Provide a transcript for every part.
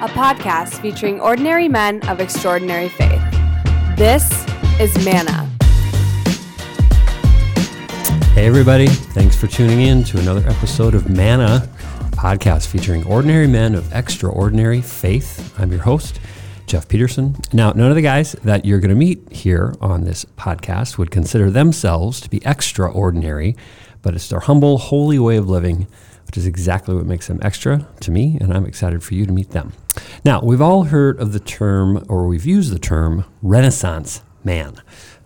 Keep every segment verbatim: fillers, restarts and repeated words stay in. a podcast featuring ordinary men of extraordinary faith. This is MANNA. Hey everybody, thanks for tuning in to another episode of MANNA, a podcast featuring ordinary men of extraordinary faith. I'm your host, Jeff Peterson. Now, none of the guys that you're going to meet here on this podcast would consider themselves to be extraordinary, but it's their humble, holy way of living, which is exactly what makes them extra to me, and I'm excited for you to meet them. Now, we've all heard of the term, or we've used the term, Renaissance man,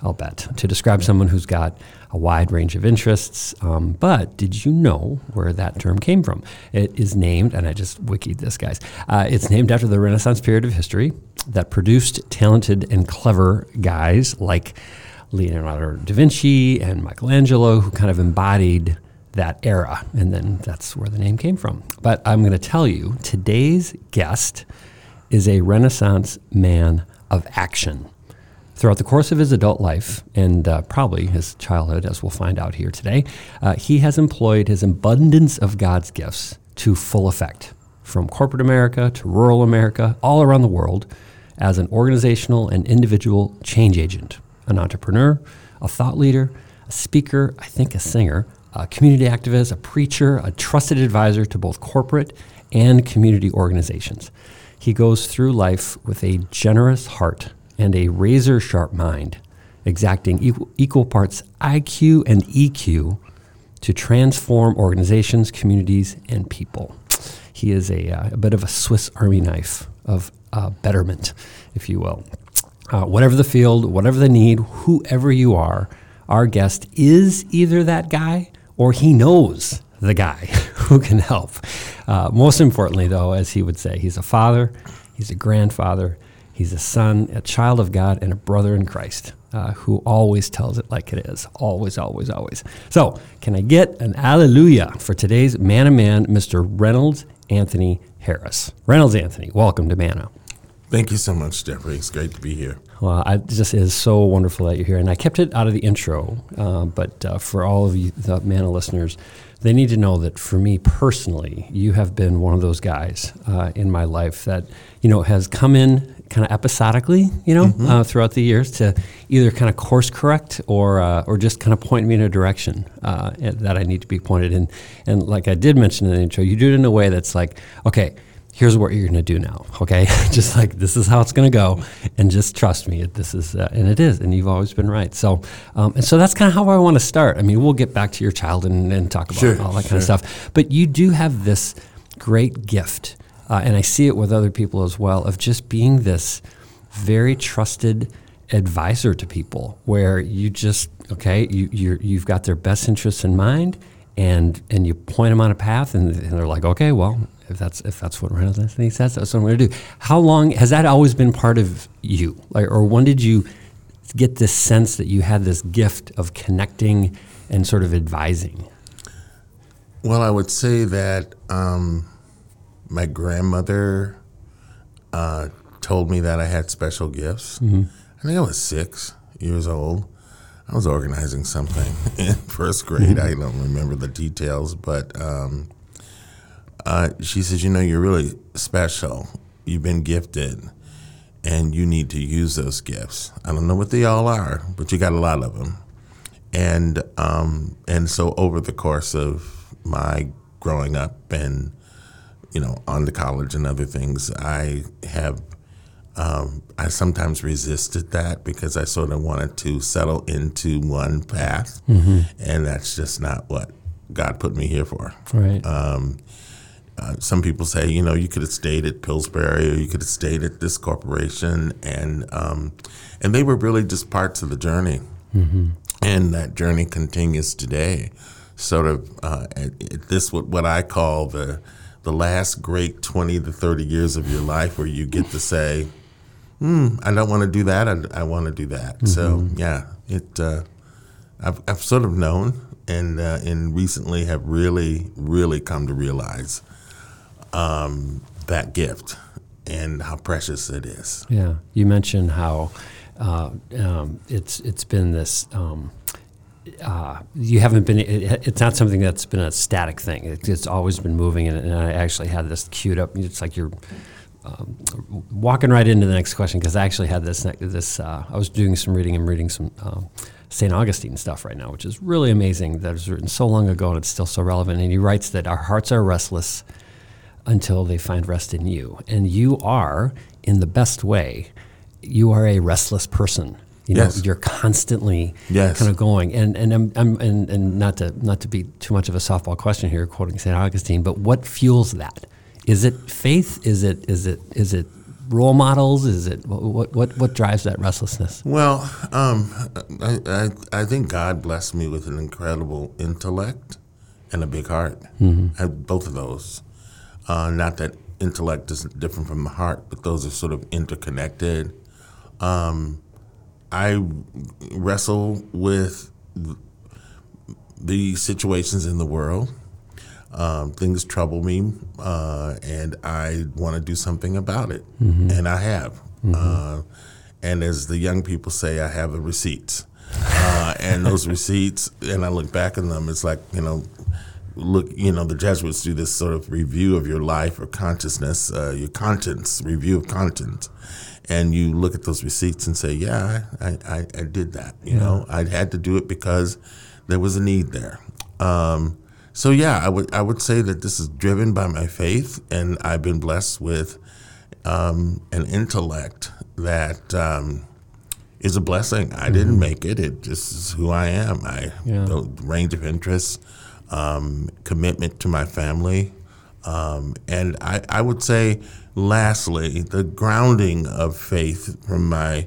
I'll bet, to describe someone who's got a wide range of interests. Um, but did you know where that term came from? It is named, and I just wikied this, guys, uh, it's named after the Renaissance period of history that produced talented and clever guys like Leonardo da Vinci and Michelangelo, who kind of embodied that era, and then that's where the name came from. But I'm going to tell you, today's guest is a Renaissance man of action. Throughout the course of his adult life, and uh, probably his childhood, as we'll find out here today, uh, he has employed his abundance of God's gifts to full effect, from corporate America to rural America, all around the world, as an organizational and individual change agent, an entrepreneur, a thought leader, a speaker, I think a singer, a community activist, a preacher, a trusted advisor to both corporate and community organizations. He goes through life with a generous heart and a razor-sharp mind, exacting equal, equal parts I Q and E Q to transform organizations, communities, and people. He is a, uh, a bit of a Swiss Army knife of uh, betterment, if you will. Uh, whatever the field, whatever the need, whoever you are, our guest is either that guy or he knows the guy who can help. Uh, most importantly, though, as he would say, he's a father, he's a grandfather, he's a son, a child of God, and a brother in Christ uh, who always tells it like it is. Always, always, always. So can I get an hallelujah for today's MANNA man, Mister Reynolds Anthony Harris? Reynolds Anthony, welcome to MANNA. Thank you so much, Jeffrey. It's great to be here. Well, I, this is so wonderful that you're here. And I kept it out of the intro, uh, but uh, for all of you, the MANNA listeners, they need to know that for me personally, you have been one of those guys uh, in my life that, you know, has come in kind of episodically, you know, mm-hmm. uh, throughout the years to either kind of course correct or uh, or just kind of point me in a direction uh, that I need to be pointed in. And like I did mention in the intro, you do it in a way that's like, okay, here's what you're going to do now, okay? Just like, this is how it's going to go, and just trust me, this is, uh, and it is, and you've always been right. So, um, and so that's kind of how I want to start. I mean, we'll get back to your childhood and, and talk about sure, all that sure. kind of stuff. But you do have this great gift, uh, and I see it with other people as well, of just being this very trusted advisor to people, where you just, okay, you, you're, you've got their best interests in mind, and and you point them on a path, and, and they're like, okay, well, if that's if that's what Reynolds Anthony says, that's what I'm going to do. How long has that always been part of you, like, or when did you get this sense that you had this gift of connecting and sort of advising? Well, I would say that um, my grandmother uh, told me that I had special gifts. Mm-hmm. I think I was six years old. I was organizing something in first grade. I don't remember the details, but um, uh, she says, you know, you're really special. You've been gifted, and you need to use those gifts. I don't know what they all are, but you got a lot of them. And um, and so over the course of my growing up and, you know, on to college and other things, I have Um, I sometimes resisted that because I sort of wanted to settle into one path, mm-hmm. and that's just not what God put me here for. Right. Um, uh, some people say, you know, you could have stayed at Pillsbury, or you could have stayed at this corporation, and um, and they were really just parts of the journey, mm-hmm. and that journey continues today. Sort of uh, at, at this what, what I call the the last great twenty to thirty years of your life, where you get to say, Mm, I don't want to do that. I, I want to do that. Mm-hmm. So yeah, it. Uh, I've I've sort of known, and uh, and recently have really really come to realize um, that gift and how precious it is. Yeah, you mentioned how uh, um, it's it's been this. Um, Uh, you haven't been, it, it's not something that's been a static thing. It, it's always been moving, and, and I actually had this queued up. It's like you're um, walking right into the next question, because I actually had this, this uh, I was doing some reading and reading some um, Saint Augustine stuff right now, which is really amazing that it was written so long ago and it's still so relevant. And he writes that our hearts are restless until they find rest in you. And you are, in the best way, you are a restless person. You know, yes. You're constantly yes. kind of going, and and I'm, I'm and, and not to not to be too much of a softball question here, quoting Saint Augustine, but what fuels that? Is it faith? Is it is it is it role models? Is it what what what drives that restlessness? Well, um, I, I I think God blessed me with an incredible intellect and a big heart. Mm-hmm. I have both of those. Uh, not that intellect is different from the heart, but those are sort of interconnected. Um, I wrestle with the situations in the world. Um, things trouble me, uh, and I want to do something about it, mm-hmm. and I have. Mm-hmm. Uh, and as the young people say, I have a receipts. Uh, and those receipts, and I look back on them, it's like, you know, look, you know, the Jesuits do this sort of review of your life or consciousness, uh, your contents, review of content. And you look at those receipts and say, yeah, I, I, I did that. You yeah. know, I had to do it because there was a need there. Um, so, yeah, I would I would say that this is driven by my faith. And I've been blessed with um, an intellect that um, is a blessing. I mm-hmm. didn't make it. It just is who I am. I yeah. the range of interests, um, commitment to my family. Um, and I, I would say, lastly, the grounding of faith from my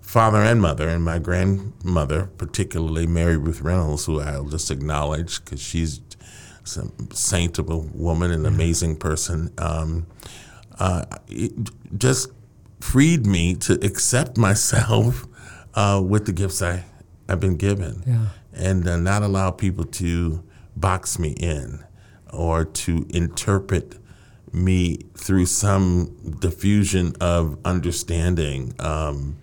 father and mother and my grandmother, particularly Mary Ruth Reynolds, who I'll just acknowledge because she's a saint of a woman, an amazing person, um, uh, it just freed me to accept myself uh, with the gifts I, I've been given yeah. and uh, not allow people to box me in or to interpret me through some diffusion of understanding. Um,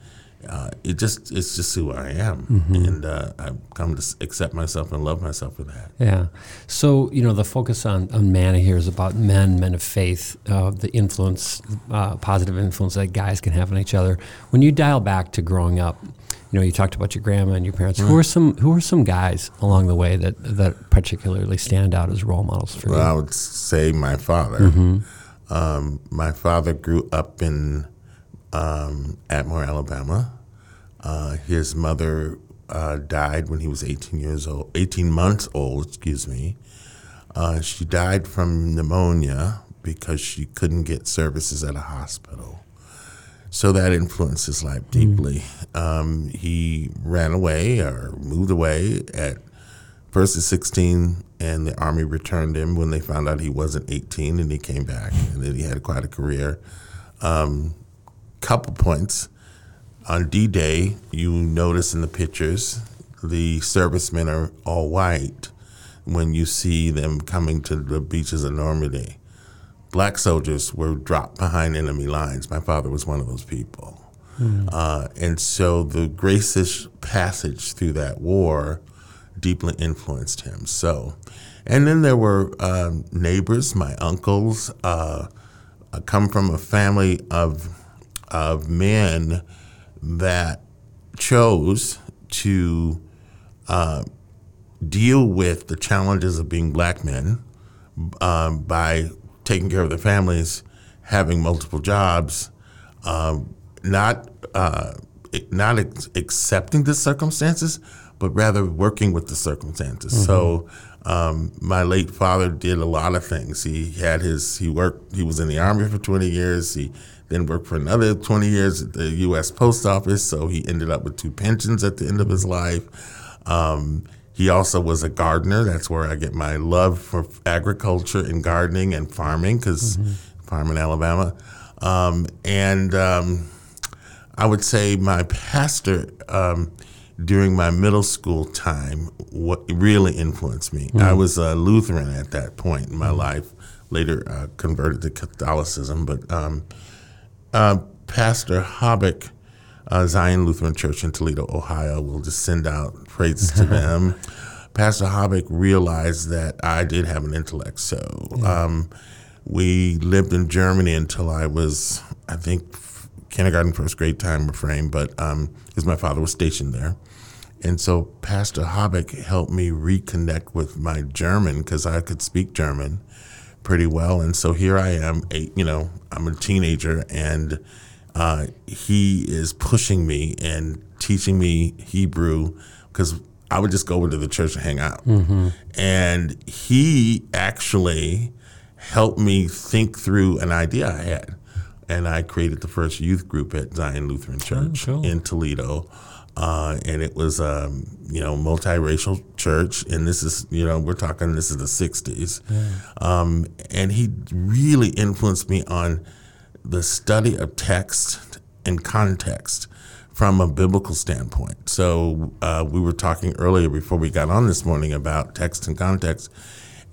uh, it just it's just who I am. Mm-hmm. And uh, I've come to accept myself and love myself for that. Yeah. So, you know, the focus on, on MANNA here is about men, men of faith, uh, the influence, uh, positive influence that guys can have on each other. When you dial back to growing up, you know, you talked about your grandma and your parents. Mm. Who are some Who are some guys along the way that, that particularly stand out as role models for well, you? Well, I would say my father. Mm-hmm. Um, my father grew up in um, Atmore, Alabama. Uh, his mother uh, died when he was eighteen years old, eighteen months old. Excuse me. Uh, she died from pneumonia because she couldn't get services at a hospital. So that influenced his life deeply. Mm. Um, he ran away or moved away at first at sixteen, and the Army returned him when they found out he wasn't eighteen, and he came back, and then he had quite a career. Um, couple points. On D-Day, you notice in the pictures, the servicemen are all white when you see them coming to the beaches of Normandy. Black soldiers were dropped behind enemy lines. My father was one of those people. Mm. Uh, and so the gracious passage through that war deeply influenced him. So, and then there were um, neighbors, my uncles. Uh, I come from a family of, of men that chose to uh, deal with the challenges of being black men uh, by taking care of their families, having multiple jobs, um, not uh, not ex- accepting the circumstances, but rather working with the circumstances. Mm-hmm. So um, my late father did a lot of things. He had his he worked. He was in the Army for twenty years. He then worked for another twenty years at the U S Post Office. So he ended up with two pensions at the end of his life. Um, He also was a gardener. That's where I get my love for agriculture and gardening and farming, because mm-hmm. farm in Alabama. Um, and um, I would say my pastor um, during my middle school time what really influenced me. Mm-hmm. I was a Lutheran at that point in my mm-hmm. life, later uh, converted to Catholicism. But um, uh, Pastor Habeck, Uh, Zion Lutheran Church in Toledo, Ohio. We'll just send out praise to them. Pastor Habeck realized that I did have an intellect. So yeah. um, We lived in Germany until I was, I think, kindergarten, first grade time frame, but um, because my father was stationed there. And so Pastor Habeck helped me reconnect with my German, because I could speak German pretty well. And so here I am, a, you know, I'm a teenager, and uh, he is pushing me and teaching me Hebrew, because I would just go over to the church and hang out. Mm-hmm. And he actually helped me think through an idea I had. And I created the first youth group at Zion Lutheran Church oh, cool. in Toledo. Uh, and it was, um, you know, multiracial church. And this is, you know, we're talking, this is the sixties. Yeah. Um, and he really influenced me on the study of text and context from a biblical standpoint. So uh, we were talking earlier before we got on this morning about text and context.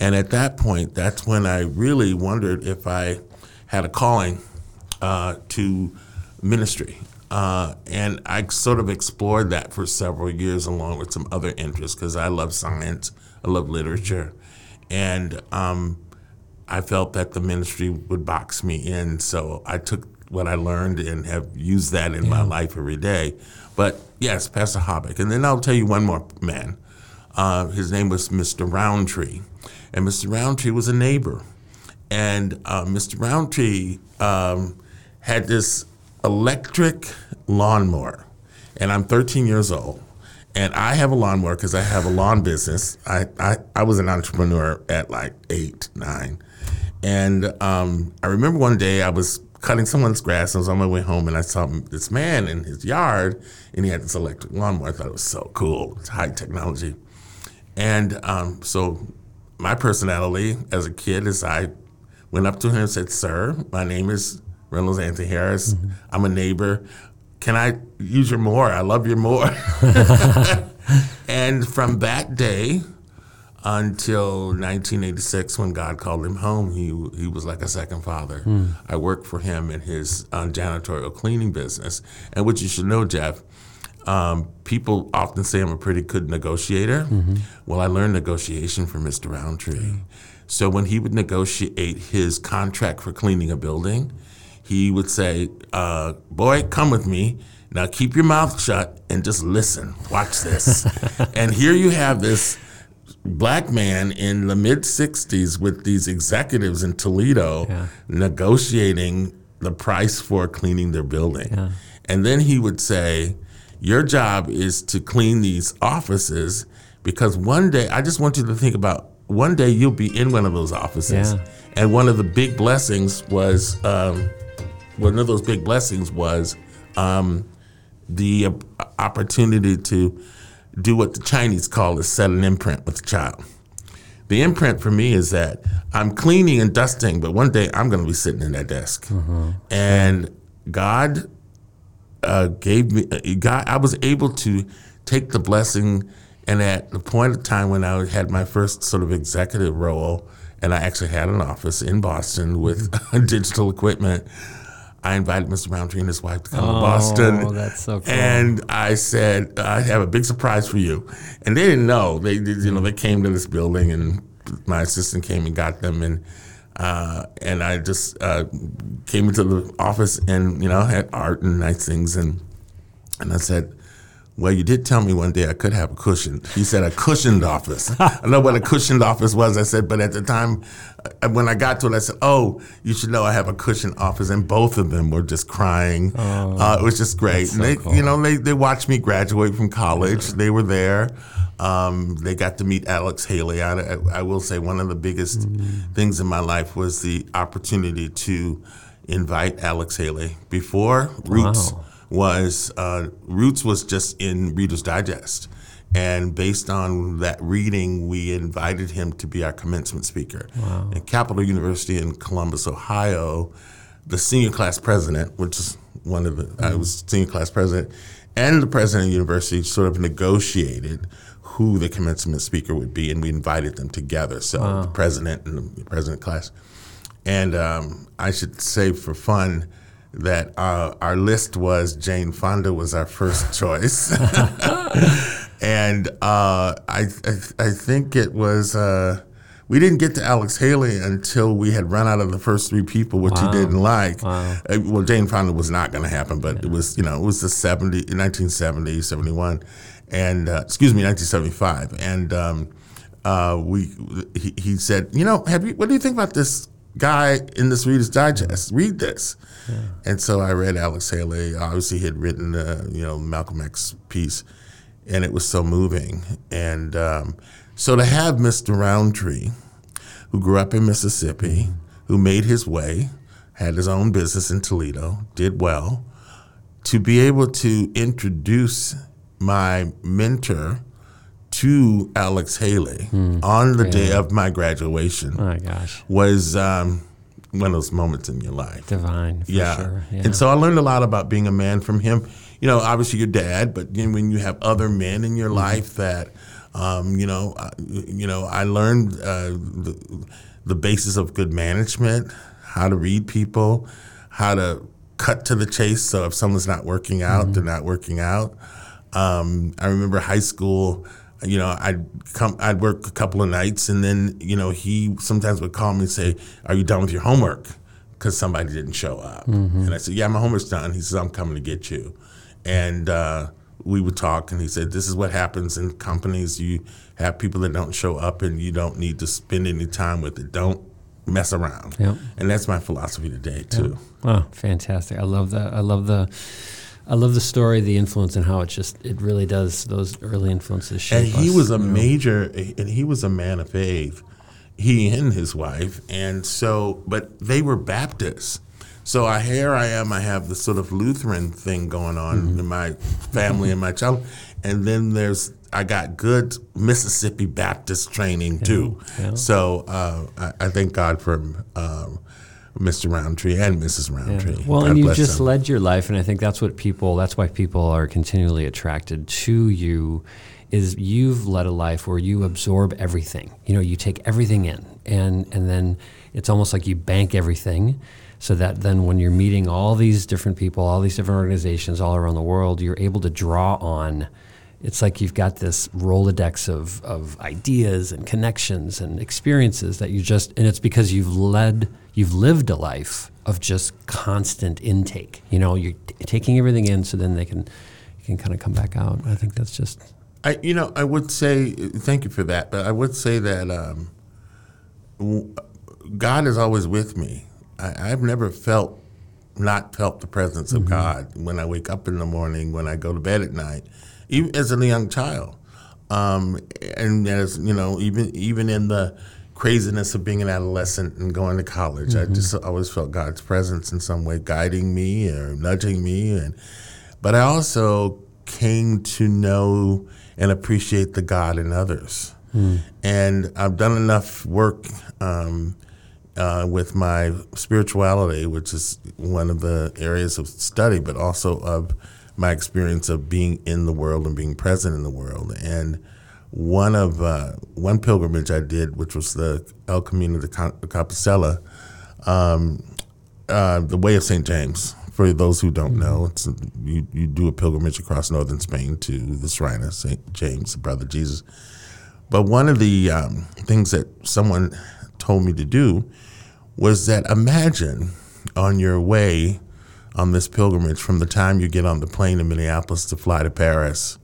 And at that point, that's when I really wondered if I had a calling uh, to ministry. Uh, and I sort of explored that for several years along with some other interests, because I love science, I love literature. And um, I felt that the ministry would box me in. So I took what I learned and have used that in yeah. my life every day. But yes, Pastor Habeck. And then I'll tell you one more man. Uh, his name was Mister Roundtree. And Mister Roundtree was a neighbor. And uh, Mister Roundtree um, had this electric lawnmower, and I'm thirteen years old, and I have a lawnmower because I have a lawn business. I, I, I was an entrepreneur at like eight, nine, and um, I remember one day I was cutting someone's grass. I was on my way home, and I saw this man in his yard, and he had this electric lawnmower. I thought it was so cool. It's high technology. And um, so my personality as a kid is I went up to him and said, "Sir, my name is Reynolds Anthony Harris. Mm-hmm. I'm a neighbor. Can I use your mower? I love your mower." And from that day until nineteen eighty-six, when God called him home, he he was like a second father. Mm. I worked for him in his uh, janitorial cleaning business. And what you should know, Jeff, um, people often say I'm a pretty good negotiator. Mm-hmm. Well, I learned negotiation from Mister Roundtree. Mm. So when he would negotiate his contract for cleaning a building, he would say, uh, "Boy, come with me. Now keep your mouth shut and just listen. Watch this." And here you have this black man in the mid-sixties with these executives in Toledo yeah. negotiating the price for cleaning their building. Yeah. And then he would say, "Your job is to clean these offices, because one day, I just want you to think about, one day you'll be in one of those offices." Yeah. And one of the big blessings was... Um, One of those big blessings was um, the uh, opportunity to do what the Chinese call is set an imprint with a child. The imprint for me is that I'm cleaning and dusting, but one day I'm going to be sitting in that desk. Mm-hmm. And God uh, gave me, God, I was able to take the blessing, and at the point of time when I had my first sort of executive role, and I actually had an office in Boston with digital equipment, I invited Mister Roundtree and his wife to come oh, to Boston. Oh, that's so cool. And I said, "I have a big surprise for you." And they didn't know. They, you know, they came to this building, and my assistant came and got them. And uh, and I just uh, came into the office, and, you know, had art and nice things. And and I said, "Well, you did tell me one day I could have a cushion." He said, "A cushioned office." I know what a cushioned office was. I said, but at the time, when I got to it, I said, "Oh, you should know I have a cushioned office." And both of them were just crying. Oh, uh, it was just great. So and they, cool. you know, they, they watched me graduate from college. Yeah. They were there. Um, they got to meet Alex Haley. I, I will say one of the biggest mm-hmm. things in my life was the opportunity to invite Alex Haley. Before Roots. Wow. was uh, Roots was just in Reader's Digest. And based on that reading, we invited him to be our commencement speaker. Wow. At Capital University in Columbus, Ohio, the senior class president, which is one of the, mm-hmm. I was senior class president, and the president of the university sort of negotiated who the commencement speaker would be, and we invited them together. So wow. the president and the president class. And um, I should say for fun, that uh, our list was Jane Fonda was our first choice. And uh, I, I I think it was, uh, We didn't get to Alex Haley until we had run out of the first three people, which wow. he didn't like. Wow. Uh, well, Jane Fonda was not going to happen, but yeah. it was, you know, it was the seventy, nineteen seventy, seventy-one, and uh, excuse me, nineteen seventy-five, and um, uh, we he, he said, you know, have you? What do you think about this guy in this Reader's Digest? Read this. Yeah. And so I read Alex Haley. Obviously, he had written, uh, you know, Malcolm X piece, and it was so moving. And um, so to have Mister Roundtree, who grew up in Mississippi, who made his way, had his own business in Toledo, did well, to be able to introduce my mentor to Alex Haley mm, on the yeah. day of my graduation oh my gosh. was um, one of those moments in your life. Divine, for yeah. sure. Yeah. And so I learned a lot about being a man from him. You know, obviously your dad, but when you have other men in your mm-hmm. life that, um, you know, I, you know, I learned uh, the, the basis of good management, how to read people, how to cut to the chase. So if someone's not working out, mm-hmm. they're not working out. Um, I remember high school. You know, I'd come, I'd work a couple of nights, and then, you know, he sometimes would call me and say, "Are you done with your homework?" Because somebody didn't show up. Mm-hmm. And I said, "Yeah, my homework's done." He says, "I'm coming to get you." And uh, we would talk, and he said, "This is what happens in companies. You have people that don't show up, and you don't need to spend any time with it. Don't mess around." Yep. And that's my philosophy today, too. Yep. Oh, fantastic. I love that. I love the... I love the story, the influence, and how it just, it really does, those early influences shape us. And he was a major, and he was a man of faith, he and his wife, and so, but they were Baptists. So I, here I am, I have this sort of Lutheran thing going on mm-hmm. in my family and my child, and then there's, I got good Mississippi Baptist training, yeah. too. Yeah. So uh, I, I thank God for him. Um, Mister Roundtree and Missus Roundtree. Yeah. Well, God and you just them. led your life, and I think that's what people, that's why people are continually attracted to you, is you've led a life where you absorb everything. You know, you take everything in, and, and then it's almost like you bank everything, so that then when you're meeting all these different people, all these different organizations all around the world, you're able to draw on. It's like you've got this Rolodex of, of ideas and connections and experiences that you just, and it's because you've led, you've lived a life of just constant intake. You know, you're t- taking everything in, so then they can, you can kind of come back out. I think that's just. I, you know, I would say, thank you for that, but I would say that um, God is always with me. I, I've never felt, not felt the presence of mm-hmm. God when I wake up in the morning, when I go to bed at night. Even as a young child, um, and as you know, even even in the craziness of being an adolescent and going to college, mm-hmm. I just always felt God's presence in some way, guiding me or nudging me. And but I also came to know and appreciate the God in others. Mm. And I've done enough work um, uh, with my spirituality, which is one of the areas of study, but also of my experience of being in the world and being present in the world. And one of uh, one pilgrimage I did, which was the El Camino de Compostela, um, uh, the Way of Saint James. For those who don't know, it's a, you, you do a pilgrimage across northern Spain to the shrine of Saint James, the brother Jesus. But one of the um, things that someone told me to do was that imagine on your way on this pilgrimage, from the time you get on the plane in Minneapolis to fly to Paris,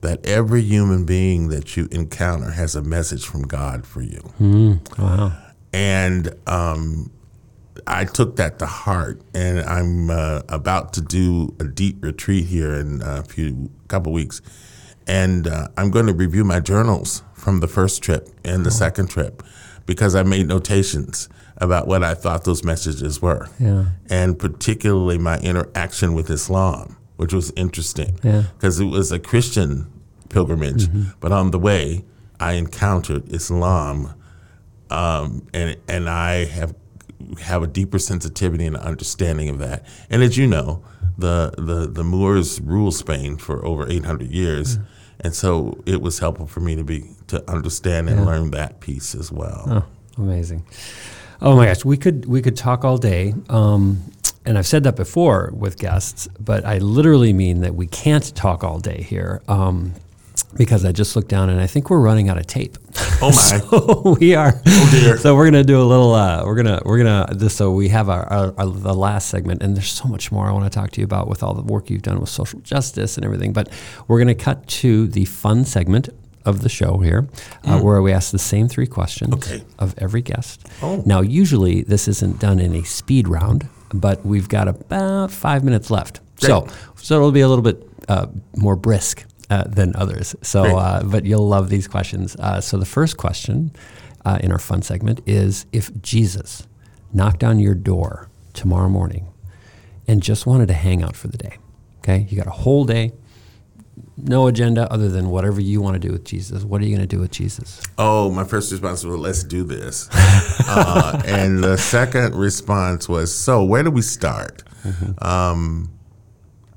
that every human being that you encounter has a message from God for you. Mm, wow. And um, I took that to heart, and I'm uh, about to do a deep retreat here in a few couple weeks, and uh, I'm going to review my journals from the first trip and the oh. second trip, because I made notations about what I thought those messages were, yeah. and particularly my interaction with Islam, which was interesting, because yeah. it was a Christian pilgrimage, mm-hmm. but on the way, I encountered Islam, um, and and I have have a deeper sensitivity and understanding of that. And as you know, the the, the Moors ruled Spain for over eight hundred years, yeah. and so it was helpful for me to be to understand and yeah. learn that piece as well. Oh, amazing. Oh my gosh, we could we could talk all day, um, and I've said that before with guests, but I literally mean that we can't talk all day here. Um, because I just looked down and I think we're running out of tape. Oh my. So we are. Oh dear. So we're going to do a little, uh, we're going to, we're going to this. So we have our, our, our, the last segment, and there's so much more I want to talk to you about with all the work you've done with social justice and everything, but we're going to cut to the fun segment of the show here, mm. uh, where we ask the same three questions okay. of every guest. Oh. Now, usually this isn't done in a speed round, but we've got about five minutes left. Great. So, so it'll be a little bit uh, more brisk Uh, than others. So, uh, but you'll love these questions. Uh, so the first question uh, in our fun segment is, if Jesus knocked on your door tomorrow morning and just wanted to hang out for the day, okay? You got a whole day, no agenda other than whatever you want to do with Jesus. What are you going to do with Jesus? Oh, my first response was, let's do this. uh, and the second response was, so where do we start? Mm-hmm. Um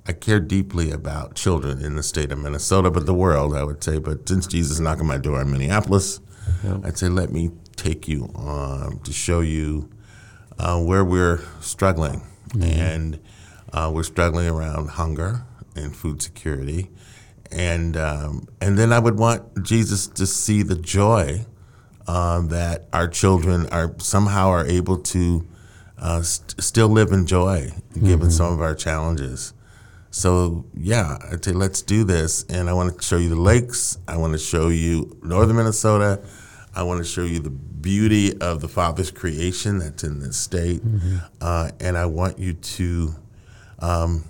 I care deeply about children in the state of Minnesota, but the world, I would say. But since Jesus is knocking my door in Minneapolis, yeah. I'd say, let me take you on to show you uh, where we're struggling. Mm-hmm. And uh, we're struggling around hunger and food security. And, um, and then I would want Jesus to see the joy uh, that our children are somehow are able to uh, st- still live in joy, given mm-hmm. some of our challenges. So, yeah, I'd say let's do this. And I want to show you the lakes. I want to show you northern Minnesota. I want to show you the beauty of the Father's creation that's in this state. Mm-hmm. Uh, and I want you to um,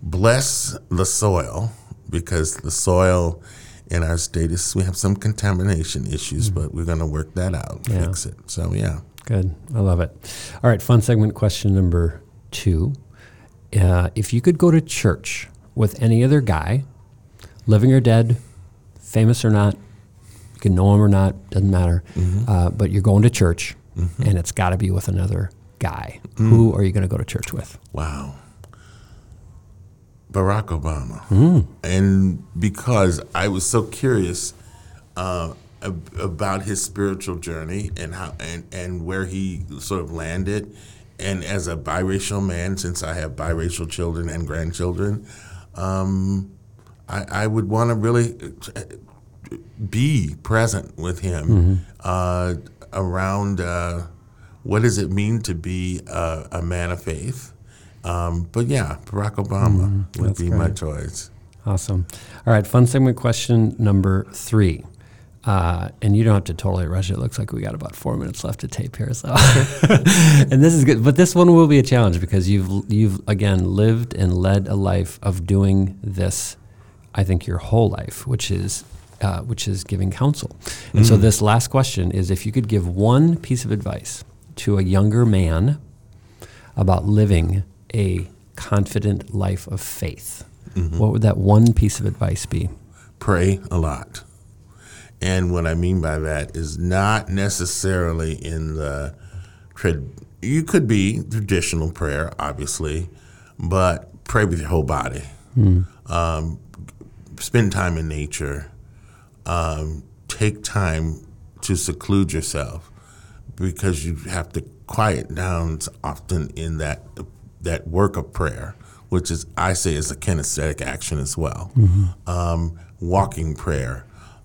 bless the soil, because the soil in our state is, we have some contamination issues, mm-hmm. but we're going to work that out, yeah. fix it. So, yeah. Good. I love it. All right, fun segment question number two. Uh, if you could go to church with any other guy, living or dead, famous or not, you can know him or not, doesn't matter, mm-hmm. uh, but you're going to church, mm-hmm. and it's got to be with another guy. Mm. Who are you going to go to church with? Wow. Barack Obama. Mm. And because I was so curious uh, about his spiritual journey and how and, and where he sort of landed. And as a biracial man, since I have biracial children and grandchildren, um, I, I would want to really be present with him mm-hmm. uh, around uh, what does it mean to be a, a man of faith. Um, but yeah, Barack Obama mm-hmm. would That's be great. My choice. Awesome. All right, fun segment question number three. Uh, and you don't have to totally rush it. It looks like we got about four minutes left to tape here. So, and this is good, but this one will be a challenge because you've you've again lived and led a life of doing this. I think your whole life, which is uh, which is giving counsel. And mm-hmm. so this last question is: if you could give one piece of advice to a younger man about living a confident life of faith, mm-hmm. what would that one piece of advice be? Pray a lot. And what I mean by that is not necessarily in the, you could be traditional prayer, obviously, but pray with your whole body. Mm. Um, spend time in nature. Um, take time to seclude yourself, because you have to quiet down often in that that work of prayer, which is I say is a kinesthetic action as well. Mm-hmm. Um, walking prayer.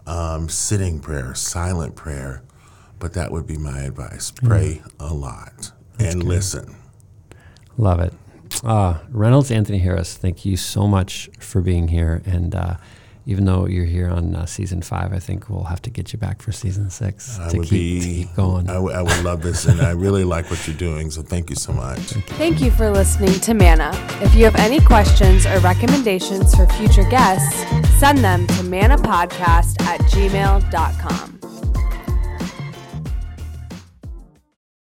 Um, sitting prayer, silent prayer, but that would be my advice. Pray mm. a lot That's and good. Listen. Love it. Uh, Reynolds Anthony Harris, thank you so much for being here. And uh, even though you're here on uh, season five, I think we'll have to get you back for season six I to, would keep, be, to keep going. I, w- I would love this, and I really like what you're doing, so thank you so much. Thank you for listening to MANNA. If you have any questions or recommendations for future guests, send them to mannapodcast at gmail dot com.